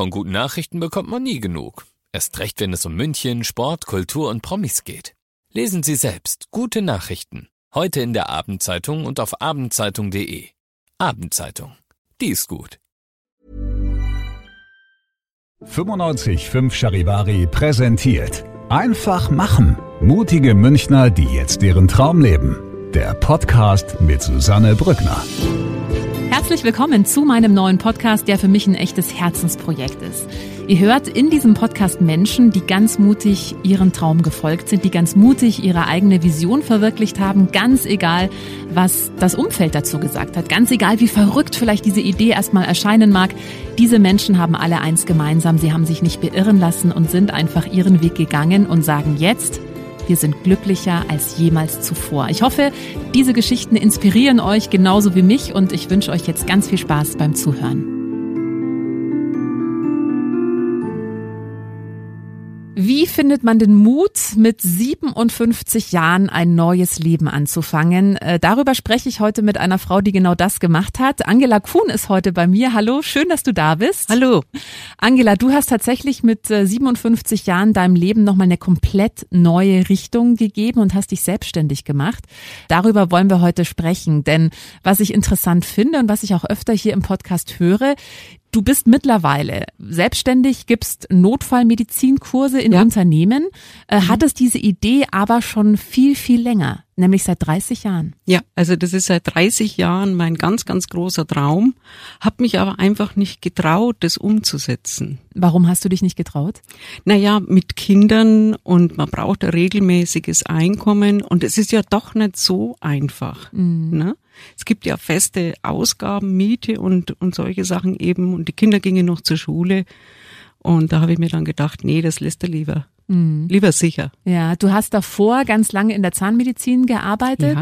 Von guten Nachrichten bekommt man nie genug. Erst recht, wenn es um München, Sport, Kultur und Promis geht. Lesen Sie selbst gute Nachrichten. Heute in der Abendzeitung und auf abendzeitung.de. Abendzeitung. Die ist gut. 95.5 Charivari präsentiert. Einfach machen. Mutige Münchner, die jetzt ihren Traum leben. Der Podcast mit Susanne Brückner. Herzlich willkommen zu meinem neuen Podcast, der für mich ein echtes Herzensprojekt ist. Ihr hört in diesem Podcast Menschen, die ganz mutig ihrem Traum gefolgt sind, die ganz mutig ihre eigene Vision verwirklicht haben, ganz egal, was das Umfeld dazu gesagt hat, ganz egal, wie verrückt vielleicht diese Idee erstmal erscheinen mag. Diese Menschen haben alle eins gemeinsam, sie haben sich nicht beirren lassen und sind einfach ihren Weg gegangen und sagen jetzt: Wir sind glücklicher als jemals zuvor. Ich hoffe, diese Geschichten inspirieren euch genauso wie mich und ich wünsche euch jetzt ganz viel Spaß beim Zuhören. Wie findet man den Mut, mit 57 Jahren ein neues Leben anzufangen? Darüber spreche ich heute mit einer Frau, die genau das gemacht hat. Angela Kuhn ist heute bei mir. Hallo, schön, dass du da bist. Hallo. Angela, du hast tatsächlich mit 57 Jahren deinem Leben nochmal eine komplett neue Richtung gegeben und hast dich selbstständig gemacht. Darüber wollen wir heute sprechen, denn was ich interessant finde und was ich auch öfter hier im Podcast höre, du bist mittlerweile selbstständig, gibst Notfallmedizinkurse in Unternehmen, hattest diese Idee aber schon viel, viel länger, nämlich seit 30 Jahren. Ja, also das ist seit 30 Jahren mein ganz, ganz großer Traum, habe mich aber einfach nicht getraut, das umzusetzen. Warum hast du dich nicht getraut? Naja, mit Kindern und man braucht ein regelmäßiges Einkommen und es ist ja doch nicht so einfach, ne? Es gibt ja feste Ausgaben, Miete und solche Sachen eben und die Kinder gingen noch zur Schule und da habe ich mir dann gedacht, nee, das lässt er lieber. Lieber sicher. Ja, du hast davor ganz lange in der Zahnmedizin gearbeitet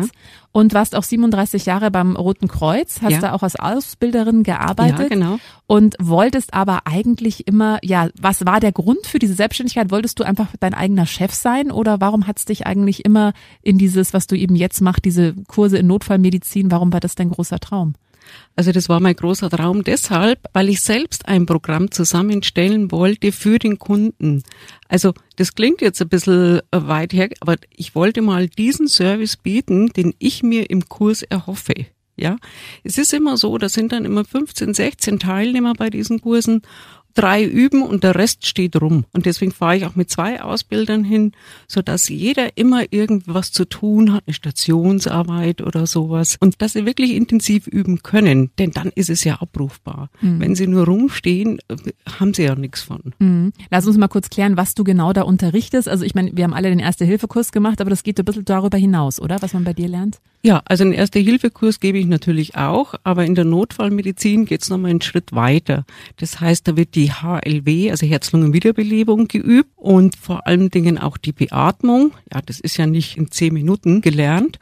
und warst auch 37 Jahre beim Roten Kreuz, hast da auch als Ausbilderin gearbeitet. Ja, genau. Und wolltest aber eigentlich immer, was war der Grund für diese Selbstständigkeit? Wolltest du einfach dein eigener Chef sein oder warum hat es dich eigentlich immer in dieses, was du eben jetzt machst, diese Kurse in Notfallmedizin, warum war das dein großer Traum? Also das war mein großer Traum deshalb, weil ich selbst ein Programm zusammenstellen wollte für den Kunden. Also das klingt jetzt ein bisschen weit her, aber ich wollte mal diesen Service bieten, den ich mir im Kurs erhoffe. Ja, es ist immer so, da sind dann immer 15, 16 Teilnehmer bei diesen Kursen, 3 üben und der Rest steht rum. Und deswegen fahre ich auch mit 2 Ausbildern hin, sodass jeder immer irgendwas zu tun hat, eine Stationsarbeit oder sowas. Und dass sie wirklich intensiv üben können, denn dann ist es ja abrufbar. Mhm. Wenn sie nur rumstehen, haben sie ja nichts von. Mhm. Lass uns mal kurz klären, was du genau da unterrichtest. Also ich meine, wir haben alle den Erste-Hilfe-Kurs gemacht, aber das geht ein bisschen darüber hinaus, oder? Was man bei dir lernt? Ja, also den Erste-Hilfe-Kurs gebe ich natürlich auch, aber in der Notfallmedizin geht es nochmal einen Schritt weiter. Das heißt, da wird die HLW, also Herz-Lungen-Wiederbelebung geübt und vor allen Dingen auch die Beatmung. Ja, das ist ja nicht in 10 Minuten gelernt.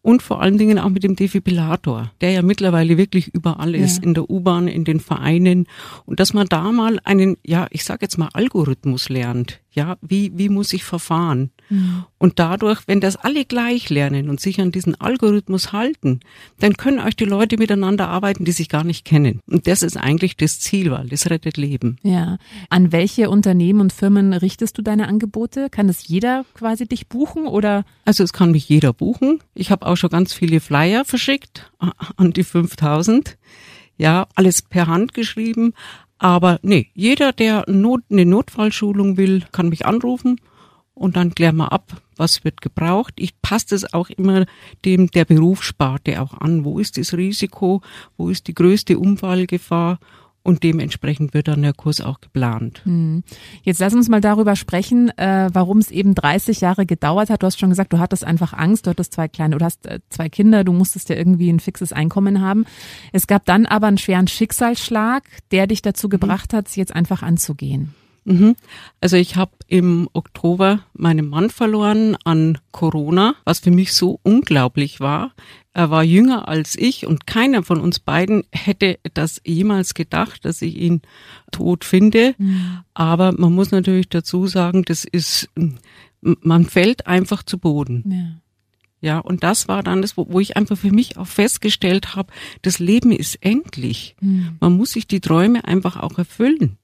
Und vor allen Dingen auch mit dem Defibrillator, der ja mittlerweile wirklich überall ist, in der U-Bahn, in den Vereinen. Und dass man da mal einen, ich sage jetzt mal Algorithmus lernt. Ja, wie muss ich verfahren? Mhm. Und dadurch, wenn das alle gleich lernen und sich an diesen Algorithmus halten, dann können euch die Leute miteinander arbeiten, die sich gar nicht kennen. Und das ist eigentlich das Ziel, weil das rettet Leben. Ja. An welche Unternehmen und Firmen richtest du deine Angebote? Kann das jeder quasi dich buchen oder? Also es kann mich jeder buchen. Ich habe auch schon ganz viele Flyer verschickt an die 5000. Ja, alles per Hand geschrieben. Aber nee, jeder, der eine Notfallschulung will, kann mich anrufen und dann klären wir ab, was wird gebraucht. Ich passe das auch immer dem der Berufssparte auch an. Wo ist das Risiko? Wo ist die größte Unfallgefahr? Und dementsprechend wird dann der Kurs auch geplant. Jetzt lass uns mal darüber sprechen, warum es eben 30 Jahre gedauert hat. Du hast schon gesagt, du hattest einfach Angst, du hattest 2 Kinder, du musstest ja irgendwie ein fixes Einkommen haben. Es gab dann aber einen schweren Schicksalsschlag, der dich dazu gebracht hat, es jetzt einfach anzugehen. Also ich habe im Oktober meinen Mann verloren an Corona, was für mich so unglaublich war. Er war jünger als ich und keiner von uns beiden hätte das jemals gedacht, dass ich ihn tot finde. Aber man muss natürlich dazu sagen, man fällt einfach zu Boden. Ja, und das war dann das, wo ich einfach für mich auch festgestellt habe, das Leben ist endlich. Man muss sich die Träume einfach auch erfüllen.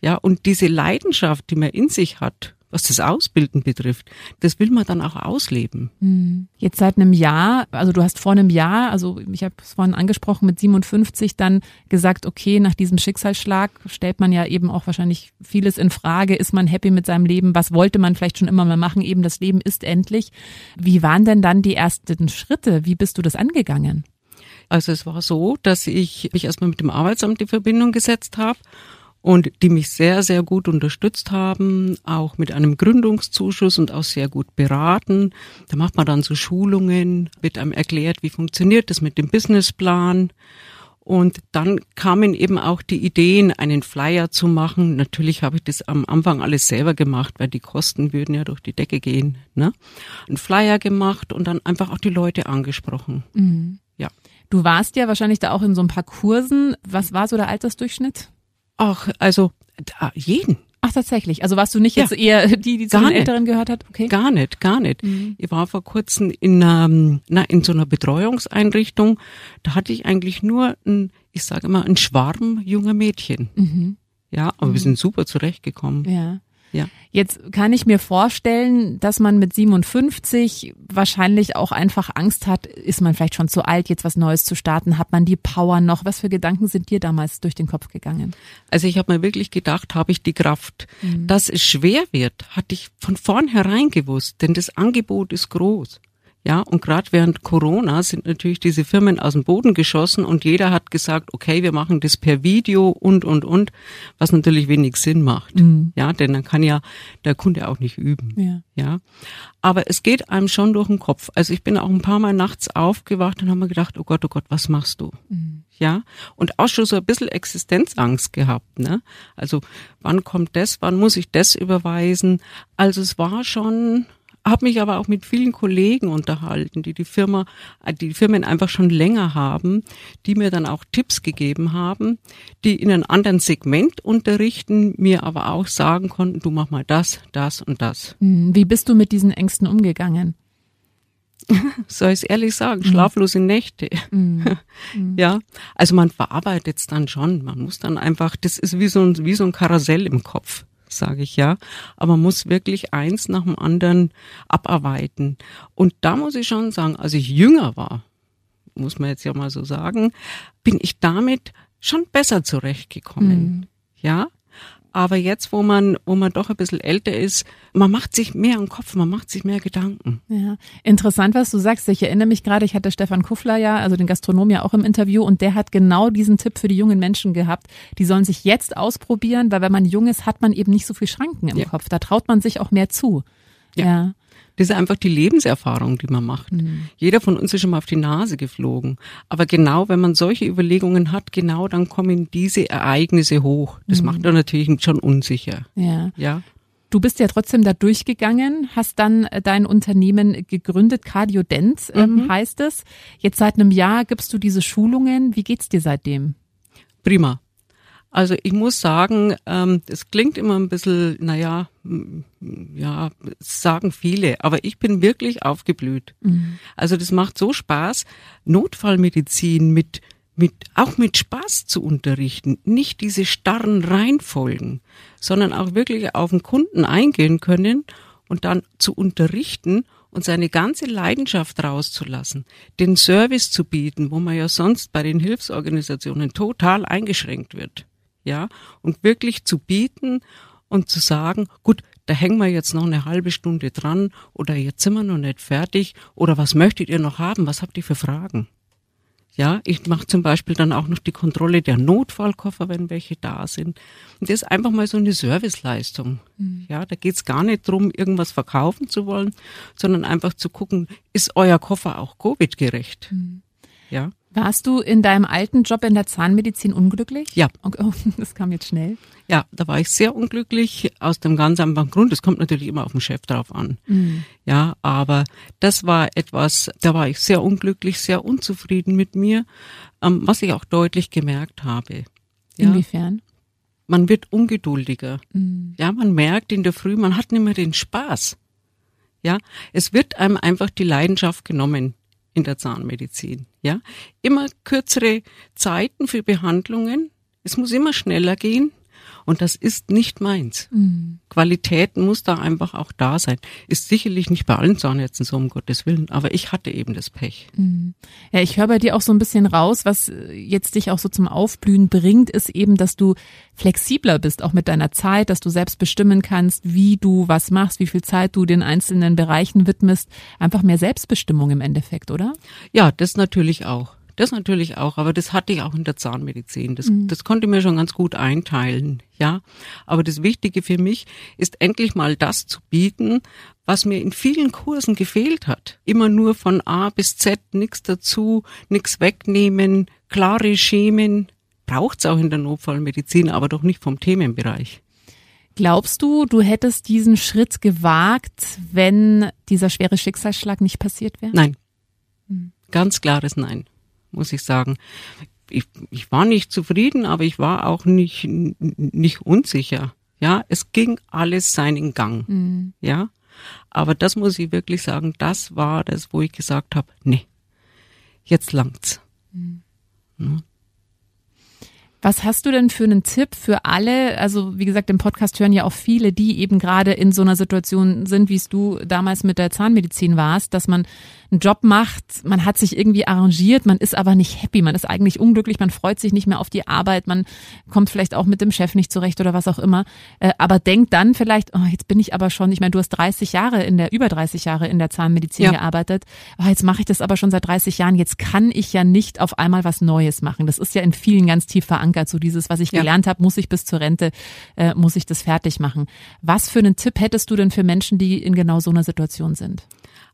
Ja, und diese Leidenschaft, die man in sich hat, was das Ausbilden betrifft, das will man dann auch ausleben. Jetzt seit einem Jahr, also du hast vor einem Jahr, also ich habe es vorhin angesprochen, mit 57 dann gesagt, okay, nach diesem Schicksalsschlag stellt man ja eben auch wahrscheinlich vieles in Frage, ist man happy mit seinem Leben, was wollte man vielleicht schon immer mal machen, eben das Leben ist endlich. Wie waren denn dann die ersten Schritte? Wie bist du das angegangen? Also es war so, dass ich mich erstmal mit dem Arbeitsamt in Verbindung gesetzt habe. Und die mich sehr, sehr gut unterstützt haben, auch mit einem Gründungszuschuss und auch sehr gut beraten. Da macht man dann so Schulungen, wird einem erklärt, wie funktioniert das mit dem Businessplan. Und dann kamen eben auch die Ideen, einen Flyer zu machen. Natürlich habe ich das am Anfang alles selber gemacht, weil die Kosten würden ja durch die Decke gehen, ne? Einen Flyer gemacht und dann einfach auch die Leute angesprochen. Mhm. Ja. Du warst ja wahrscheinlich da auch in so ein paar Kursen. Was war so der Altersdurchschnitt? Ach, also jeden. Ach, tatsächlich. Also warst du nicht jetzt eher die zu den Älteren gehört hat? Okay. Gar nicht. Mhm. Ich war vor kurzem in so einer Betreuungseinrichtung. Da hatte ich eigentlich nur einen Schwarm junger Mädchen. Mhm. Ja, aber wir sind super zurechtgekommen. Ja. Ja. Jetzt kann ich mir vorstellen, dass man mit 57 wahrscheinlich auch einfach Angst hat, ist man vielleicht schon zu alt, jetzt was Neues zu starten, hat man die Power noch? Was für Gedanken sind dir damals durch den Kopf gegangen? Also ich habe mir wirklich gedacht, habe ich die Kraft? Mhm. Dass es schwer wird, hatte ich von vornherein gewusst, denn das Angebot ist groß. Ja, und gerade während Corona sind natürlich diese Firmen aus dem Boden geschossen und jeder hat gesagt, okay, wir machen das per Video und, was natürlich wenig Sinn macht. Mhm. Ja, denn dann kann ja der Kunde auch nicht üben. Ja. Aber es geht einem schon durch den Kopf. Also ich bin auch ein paar Mal nachts aufgewacht und habe mir gedacht, oh Gott, was machst du? Mhm. Ja, und auch schon so ein bisschen Existenzangst gehabt, ne? Also wann kommt das, wann muss ich das überweisen? Also es war schon... Habe mich aber auch mit vielen Kollegen unterhalten, die Firmen einfach schon länger haben, die mir dann auch Tipps gegeben haben, die in einem anderen Segment unterrichten, mir aber auch sagen konnten, du mach mal das, das und das. Wie bist du mit diesen Ängsten umgegangen? Soll ich es ehrlich sagen, schlaflose Nächte. Ja, also man verarbeitet es dann schon, man muss dann einfach, das ist wie so ein Karussell im Kopf. Sage ich ja, aber man muss wirklich eins nach dem anderen abarbeiten. Und da muss ich schon sagen, als ich jünger war, muss man jetzt ja mal so sagen, bin ich damit schon besser zurechtgekommen. Ja, aber jetzt, wo man doch ein bisschen älter ist, man macht sich mehr im Kopf, man macht sich mehr Gedanken. Ja, interessant, was du sagst. Ich erinnere mich gerade, ich hatte Stefan Kufler also den Gastronom auch im Interview und der hat genau diesen Tipp für die jungen Menschen gehabt. Die sollen sich jetzt ausprobieren, weil wenn man jung ist, hat man eben nicht so viel Schranken im Kopf. Da traut man sich auch mehr zu. Ja. Das ist einfach die Lebenserfahrung, die man macht. Mhm. Jeder von uns ist schon mal auf die Nase geflogen. Aber genau, wenn man solche Überlegungen hat, dann kommen diese Ereignisse hoch. Das macht dann natürlich schon unsicher. Ja. Du bist ja trotzdem da durchgegangen, hast dann dein Unternehmen gegründet, Cardiodent heißt es. Jetzt seit einem Jahr gibst du diese Schulungen. Wie geht's dir seitdem? Prima. Also ich muss sagen, das klingt immer ein bisschen, sagen viele, aber ich bin wirklich aufgeblüht. Also das macht so Spaß, Notfallmedizin mit Spaß zu unterrichten, nicht diese starren Reihenfolgen, sondern auch wirklich auf den Kunden eingehen können und dann zu unterrichten und seine ganze Leidenschaft rauszulassen, den Service zu bieten, wo man ja sonst bei den Hilfsorganisationen total eingeschränkt wird. Ja, und wirklich zu bieten und zu sagen, gut, da hängen wir jetzt noch eine halbe Stunde dran oder jetzt sind wir noch nicht fertig oder was möchtet ihr noch haben, was habt ihr für Fragen? Ja, ich mache zum Beispiel dann auch noch die Kontrolle der Notfallkoffer, wenn welche da sind. Und das ist einfach mal so eine Serviceleistung. Ja, da geht's gar nicht drum, irgendwas verkaufen zu wollen, sondern einfach zu gucken, ist euer Koffer auch Covid-gerecht? Ja. Warst du in deinem alten Job in der Zahnmedizin unglücklich? Ja. Oh, das kam jetzt schnell. Ja, da war ich sehr unglücklich aus dem ganz einfachen Grund. Das kommt natürlich immer auf den Chef drauf an. Ja, aber das war etwas, da war ich sehr unglücklich, sehr unzufrieden mit mir, was ich auch deutlich gemerkt habe. Ja. Inwiefern? Man wird ungeduldiger. Ja, man merkt in der Früh, man hat nicht mehr den Spaß. Ja, es wird einem einfach die Leidenschaft genommen. In der Zahnmedizin, ja. Immer kürzere Zeiten für Behandlungen. Es muss immer schneller gehen. Und das ist nicht meins. Mhm. Qualität muss da einfach auch da sein. Ist sicherlich nicht bei allen Zahnärzten so, um Gottes Willen, aber ich hatte eben das Pech. Mhm. Ja, ich höre bei dir auch so ein bisschen raus, was jetzt dich auch so zum Aufblühen bringt, ist eben, dass du flexibler bist, auch mit deiner Zeit, dass du selbst bestimmen kannst, wie du was machst, wie viel Zeit du den einzelnen Bereichen widmest. Einfach mehr Selbstbestimmung im Endeffekt, oder? Ja, das natürlich auch. Das natürlich auch, aber das hatte ich auch in der Zahnmedizin. Das konnte mir schon ganz gut einteilen, ja. Aber das Wichtige für mich ist endlich mal das zu bieten, was mir in vielen Kursen gefehlt hat. Immer nur von A bis Z, nichts dazu, nichts wegnehmen, klare Schemen. Braucht's auch in der Notfallmedizin, aber doch nicht vom Themenbereich. Glaubst du, du hättest diesen Schritt gewagt, wenn dieser schwere Schicksalsschlag nicht passiert wäre? Nein, ganz klares Nein. Muss ich sagen. Ich war nicht zufrieden, aber ich war auch nicht unsicher. Ja, es ging alles seinen Gang. Mhm. Ja, aber das muss ich wirklich sagen, das war das, wo ich gesagt habe, nee, jetzt langt's. Mhm. Ja. Was hast du denn für einen Tipp für alle? Also wie gesagt, im Podcast hören ja auch viele, die eben gerade in so einer Situation sind, wie es du damals mit der Zahnmedizin warst, dass man einen Job macht, man hat sich irgendwie arrangiert, man ist aber nicht happy, man ist eigentlich unglücklich, man freut sich nicht mehr auf die Arbeit, man kommt vielleicht auch mit dem Chef nicht zurecht oder was auch immer, aber denkt dann vielleicht, oh, jetzt bin ich aber schon, ich meine, du hast über 30 Jahre in der Zahnmedizin gearbeitet, oh, jetzt mache ich das aber schon seit 30 Jahren, jetzt kann ich ja nicht auf einmal was Neues machen. Das ist ja in vielen ganz tief verankert. So dieses, was ich gelernt habe, muss ich bis zur Rente, muss ich das fertig machen. Was für einen Tipp hättest du denn für Menschen, die in genau so einer Situation sind?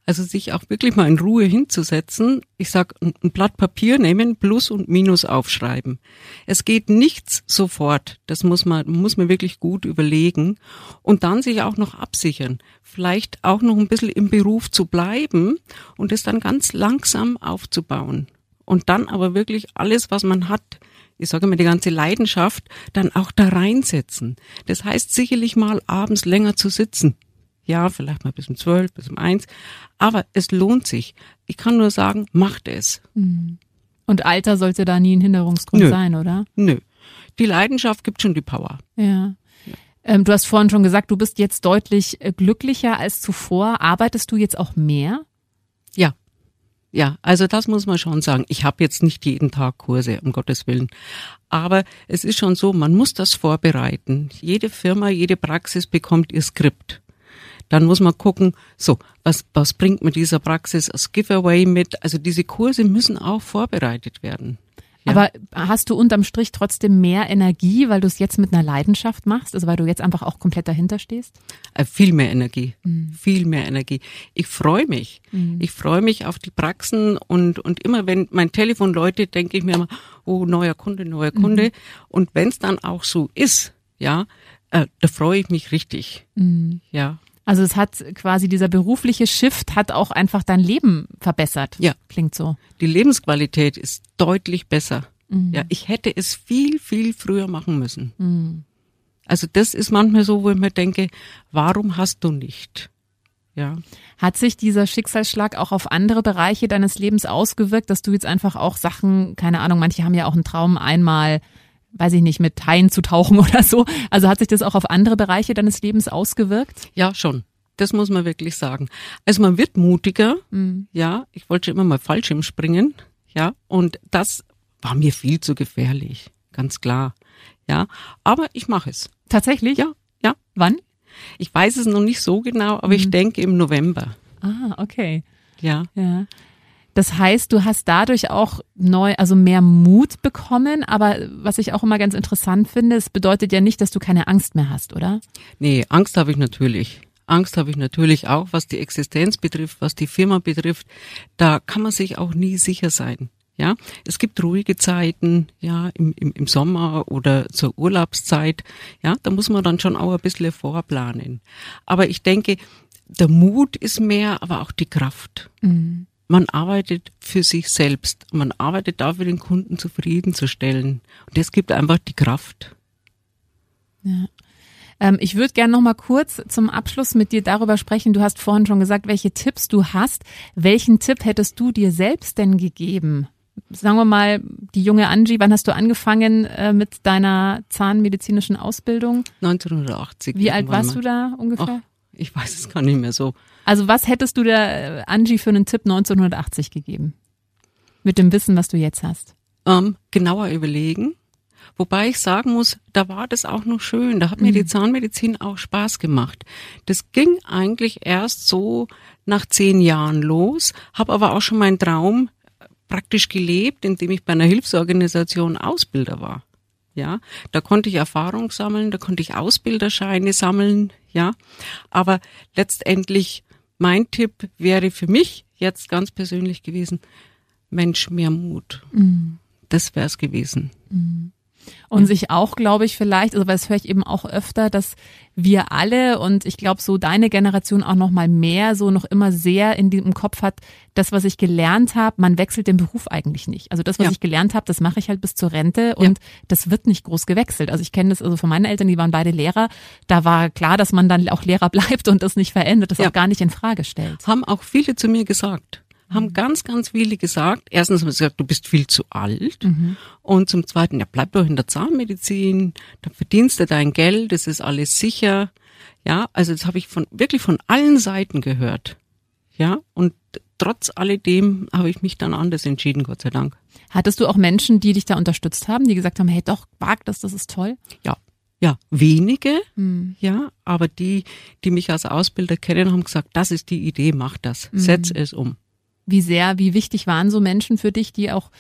Also sich auch wirklich mal in Ruhe hinzusetzen. Ich sag, ein Blatt Papier nehmen, Plus und Minus aufschreiben. Es geht nichts sofort. Das muss man wirklich gut überlegen. Und dann sich auch noch absichern. Vielleicht auch noch ein bisschen im Beruf zu bleiben und es dann ganz langsam aufzubauen. Und dann aber wirklich alles, was man hat, ich sage immer, die ganze Leidenschaft, dann auch da reinsetzen. Das heißt sicherlich mal abends länger zu sitzen. Ja, vielleicht mal bis um 12, bis um 1. Aber es lohnt sich. Ich kann nur sagen, macht es. Und Alter sollte da nie ein Hinderungsgrund sein, oder? Nö. Die Leidenschaft gibt schon die Power. Ja. Du hast vorhin schon gesagt, du bist jetzt deutlich glücklicher als zuvor. Arbeitest du jetzt auch mehr? Ja. Ja, also das muss man schon sagen. Ich habe jetzt nicht jeden Tag Kurse, um Gottes Willen. Aber es ist schon so, man muss das vorbereiten. Jede Firma, jede Praxis bekommt ihr Skript. Dann muss man gucken, so, was bringt mir dieser Praxis als Giveaway mit? Also diese Kurse müssen auch vorbereitet werden. Ja. Aber hast du unterm Strich trotzdem mehr Energie, weil du es jetzt mit einer Leidenschaft machst? Also weil du jetzt einfach auch komplett dahinter stehst? Viel mehr Energie, viel mehr Energie. Ich freue mich. Ich freue mich auf die Praxen und immer wenn mein Telefon läutet, denke ich mir immer, oh, neuer Kunde. Und wenn es dann auch so ist, ja, da freue ich mich richtig. Ja. Also es hat quasi dieser berufliche Shift hat auch einfach dein Leben verbessert. Ja. Klingt so. Die Lebensqualität ist deutlich besser. Ja, ich hätte es viel, viel früher machen müssen. Also das ist manchmal so, wo ich mir denke, warum hast du nicht? Ja. Hat sich dieser Schicksalsschlag auch auf andere Bereiche deines Lebens ausgewirkt, dass du jetzt einfach auch Sachen, keine Ahnung, manche haben ja auch einen Traum einmal, weiß ich nicht, mit Haien zu tauchen oder so. Also hat sich das auch auf andere Bereiche deines Lebens ausgewirkt? Ja, schon. Das muss man wirklich sagen. Also man wird mutiger. Ja, ich wollte schon immer mal Fallschirm springen. Ja, und das war mir viel zu gefährlich. Ganz klar. Ja, aber ich mache es. Tatsächlich? Ja, ja. Wann? Ich weiß es noch nicht so genau, aber ich denke im November. Ah, okay. Ja. Ja. Das heißt, du hast dadurch auch mehr Mut bekommen, aber was ich auch immer ganz interessant finde, es bedeutet ja nicht, dass du keine Angst mehr hast, oder? Nee, Angst habe ich natürlich. Angst habe ich natürlich auch, was die Existenz betrifft, was die Firma betrifft. Da kann man sich auch nie sicher sein. Ja, es gibt ruhige Zeiten, ja, im Sommer oder zur Urlaubszeit. Ja, da muss man dann schon auch ein bisschen vorplanen. Aber ich denke, der Mut ist mehr, aber auch die Kraft. Mhm. Man arbeitet für sich selbst. Man arbeitet dafür, den Kunden zufriedenzustellen. Und das gibt einfach die Kraft. Ja. Ich würde gerne noch mal kurz zum Abschluss mit dir darüber sprechen. Du hast vorhin schon gesagt, welche Tipps du hast. Welchen Tipp hättest du dir selbst denn gegeben? sagen wir mal, die junge Angie, wann hast du angefangen mit deiner zahnmedizinischen Ausbildung? 1980. Wie alt warst du da ungefähr? Oh, ich weiß es gar nicht mehr so. Also was hättest du der Angie für einen Tipp 1980 gegeben? Mit dem Wissen, was du jetzt hast? Genauer überlegen. Wobei ich sagen muss, da war das auch noch schön. Da hat mir die Zahnmedizin auch Spaß gemacht. Das ging eigentlich erst so nach 10 Jahren los, habe aber auch schon meinen Traum praktisch gelebt, indem ich bei einer Hilfsorganisation Ausbilder war. Ja, da konnte ich Erfahrung sammeln, da konnte ich Ausbilderscheine sammeln. Ja, aber letztendlich mein Tipp wäre für mich jetzt ganz persönlich gewesen, Mensch, mehr Mut. Mhm. Das wäre es gewesen. Mhm. Und sich auch, glaube ich, vielleicht, also das höre ich eben auch öfter, dass wir alle und ich glaube so deine Generation auch noch mal mehr so noch immer sehr in diesem Kopf hat, das, was ich gelernt habe, man wechselt den Beruf eigentlich nicht. Also das, was ich gelernt habe, das mache ich halt bis zur Rente und das wird nicht groß gewechselt. Also ich kenne das also von meinen Eltern, die waren beide Lehrer, da war klar, dass man dann auch Lehrer bleibt und das nicht verändert, das auch gar nicht in Frage stellt. Haben auch viele zu mir gesagt. Haben ganz, ganz viele gesagt, erstens haben sie gesagt, du bist viel zu alt und zum Zweiten, ja bleib doch in der Zahnmedizin, dann verdienst du dein Geld, das ist alles sicher. Ja, also das habe ich wirklich von allen Seiten gehört. Ja, und trotz alledem habe ich mich dann anders entschieden, Gott sei Dank. Hattest du auch Menschen, die dich da unterstützt haben, die gesagt haben, hey doch, wag das, das ist toll? Ja, wenige, aber die mich als Ausbilder kennen, haben gesagt, das ist die Idee, mach das, setz es um. Wie wichtig waren so Menschen für dich, die auch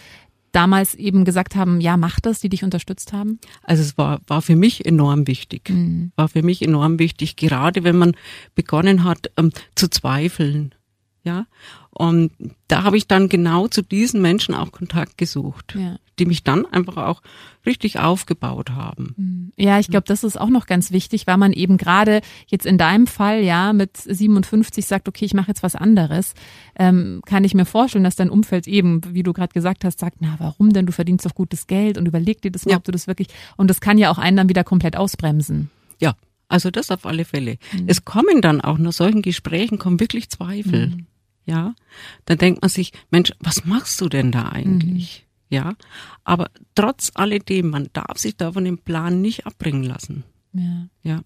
damals eben gesagt haben, ja, mach das, die dich unterstützt haben? Also es war für mich enorm wichtig. War für mich enorm wichtig, gerade wenn man begonnen hat zu zweifeln. Ja, und da habe ich dann genau zu diesen Menschen auch Kontakt gesucht, die mich dann einfach auch richtig aufgebaut haben. Ja, ich glaube, das ist auch noch ganz wichtig, weil man eben gerade jetzt in deinem Fall mit 57 sagt, okay, ich mache jetzt was anderes, kann ich mir vorstellen, dass dein Umfeld eben, wie du gerade gesagt hast, sagt, na warum denn, du verdienst doch gutes Geld und überleg dir das mal, ob du das wirklich, und das kann ja auch einen dann wieder komplett ausbremsen. Ja, also das auf alle Fälle. Es kommen dann auch nach solchen Gesprächen kommen wirklich Zweifel. Ja, dann denkt man sich, Mensch, was machst du denn da eigentlich? Ja, aber trotz alledem, man darf sich da von dem Plan nicht abbringen lassen. Ja.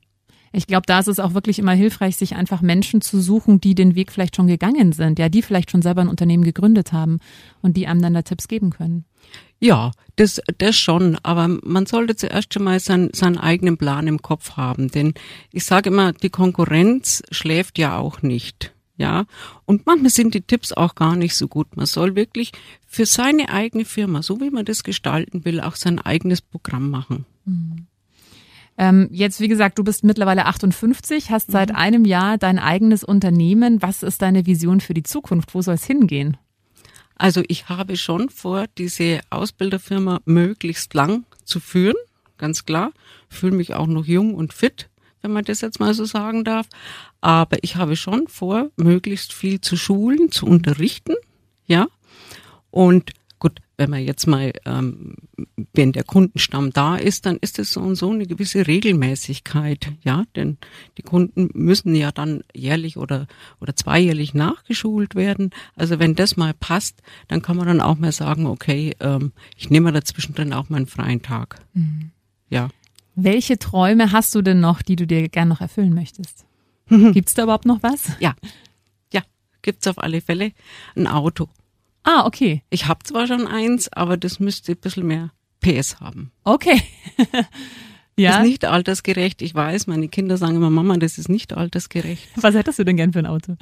Ich glaube, da ist es auch wirklich immer hilfreich, sich einfach Menschen zu suchen, die den Weg vielleicht schon gegangen sind, die vielleicht schon selber ein Unternehmen gegründet haben und die einem dann da Tipps geben können. Ja, das schon, aber man sollte zuerst schon mal seinen eigenen Plan im Kopf haben, denn ich sage immer, die Konkurrenz schläft ja auch nicht. Ja, und manchmal sind die Tipps auch gar nicht so gut. Man soll wirklich für seine eigene Firma, so wie man das gestalten will, auch sein eigenes Programm machen. Jetzt, wie gesagt, du bist mittlerweile 58, hast seit einem Jahr dein eigenes Unternehmen. Was ist deine Vision für die Zukunft? Wo soll es hingehen? Also ich habe schon vor, diese Ausbilderfirma möglichst lang zu führen, ganz klar. Ich fühle mich auch noch jung und fit, wenn man das jetzt mal so sagen darf. Aber ich habe schon vor, möglichst viel zu schulen, zu unterrichten, ja. Und gut, wenn man jetzt mal, wenn der Kundenstamm da ist, dann ist es so und so eine gewisse Regelmäßigkeit, ja. Denn die Kunden müssen ja dann jährlich oder zweijährlich nachgeschult werden. Also wenn das mal passt, dann kann man dann auch mal sagen, okay, ich nehme dazwischen dann auch mal einen freien Tag, ja. Welche Träume hast du denn noch, die du dir gern noch erfüllen möchtest? Gibt's da überhaupt noch was? Ja, gibt's auf alle Fälle. Ein Auto. Ah, okay. Ich habe zwar schon eins, aber das müsste ein bisschen mehr PS haben. Okay. Ja. Ist nicht altersgerecht. Ich weiß, meine Kinder sagen immer, Mama, das ist nicht altersgerecht. Was hättest du denn gern für ein Auto?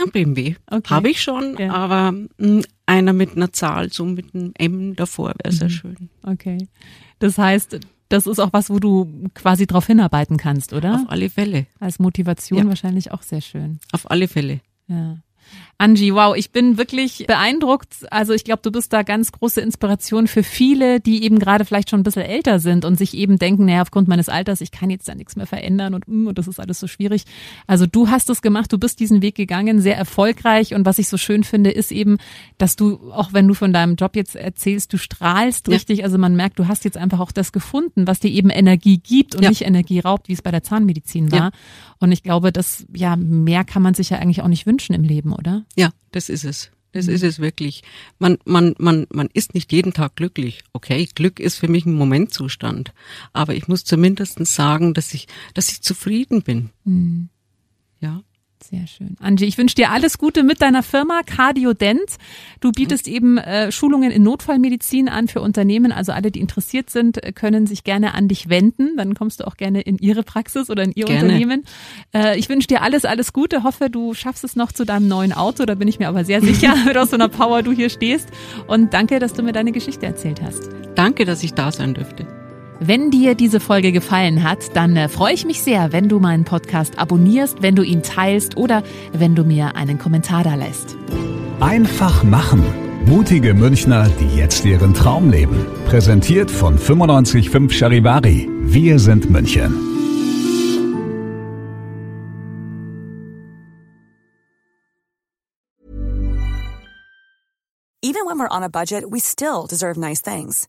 Ein BMW. Okay. Habe ich schon, aber einer mit einer Zahl, so mit einem M davor wäre sehr schön. Okay. Das heißt, das ist auch was, wo du quasi drauf hinarbeiten kannst, oder? Auf alle Fälle. Als Motivation wahrscheinlich auch sehr schön. Auf alle Fälle. Ja. Angie, wow, ich bin wirklich beeindruckt. Also ich glaube, du bist da ganz große Inspiration für viele, die eben gerade vielleicht schon ein bisschen älter sind und sich eben denken, naja, aufgrund meines Alters, ich kann jetzt da nichts mehr verändern und das ist alles so schwierig. Also du hast es gemacht, du bist diesen Weg gegangen, sehr erfolgreich, und was ich so schön finde, ist eben, dass du, auch wenn du von deinem Job jetzt erzählst, du strahlst richtig, also man merkt, du hast jetzt einfach auch das gefunden, was dir eben Energie gibt und nicht Energie raubt, wie es bei der Zahnmedizin war. Und ich glaube, dass mehr kann man sich ja eigentlich auch nicht wünschen im Leben, oder? Ja, das ist es. Das ist es wirklich. Man ist nicht jeden Tag glücklich. Okay, Glück ist für mich ein Momentzustand. Aber ich muss zumindest sagen, dass ich zufrieden bin. Mhm. Ja. Sehr schön. Angie, ich wünsche dir alles Gute mit deiner Firma Cardiodent. Du bietest eben Schulungen in Notfallmedizin an für Unternehmen. Also alle, die interessiert sind, können sich gerne an dich wenden. Dann kommst du auch gerne in ihre Praxis oder in ihr Unternehmen. Ich wünsche dir alles Gute. Hoffe, du schaffst es noch zu deinem neuen Auto. Da bin ich mir aber sehr sicher, mit aus so einer Power du hier stehst. Und danke, dass du mir deine Geschichte erzählt hast. Danke, dass ich da sein dürfte. Wenn dir diese Folge gefallen hat, dann freue ich mich sehr, wenn du meinen Podcast abonnierst, wenn du ihn teilst oder wenn du mir einen Kommentar da lässt. Einfach machen. Mutige Münchner, die jetzt ihren Traum leben. Präsentiert von 95.5 Charivari. Wir sind München. Even when we're on a budget, we still deserve nice things.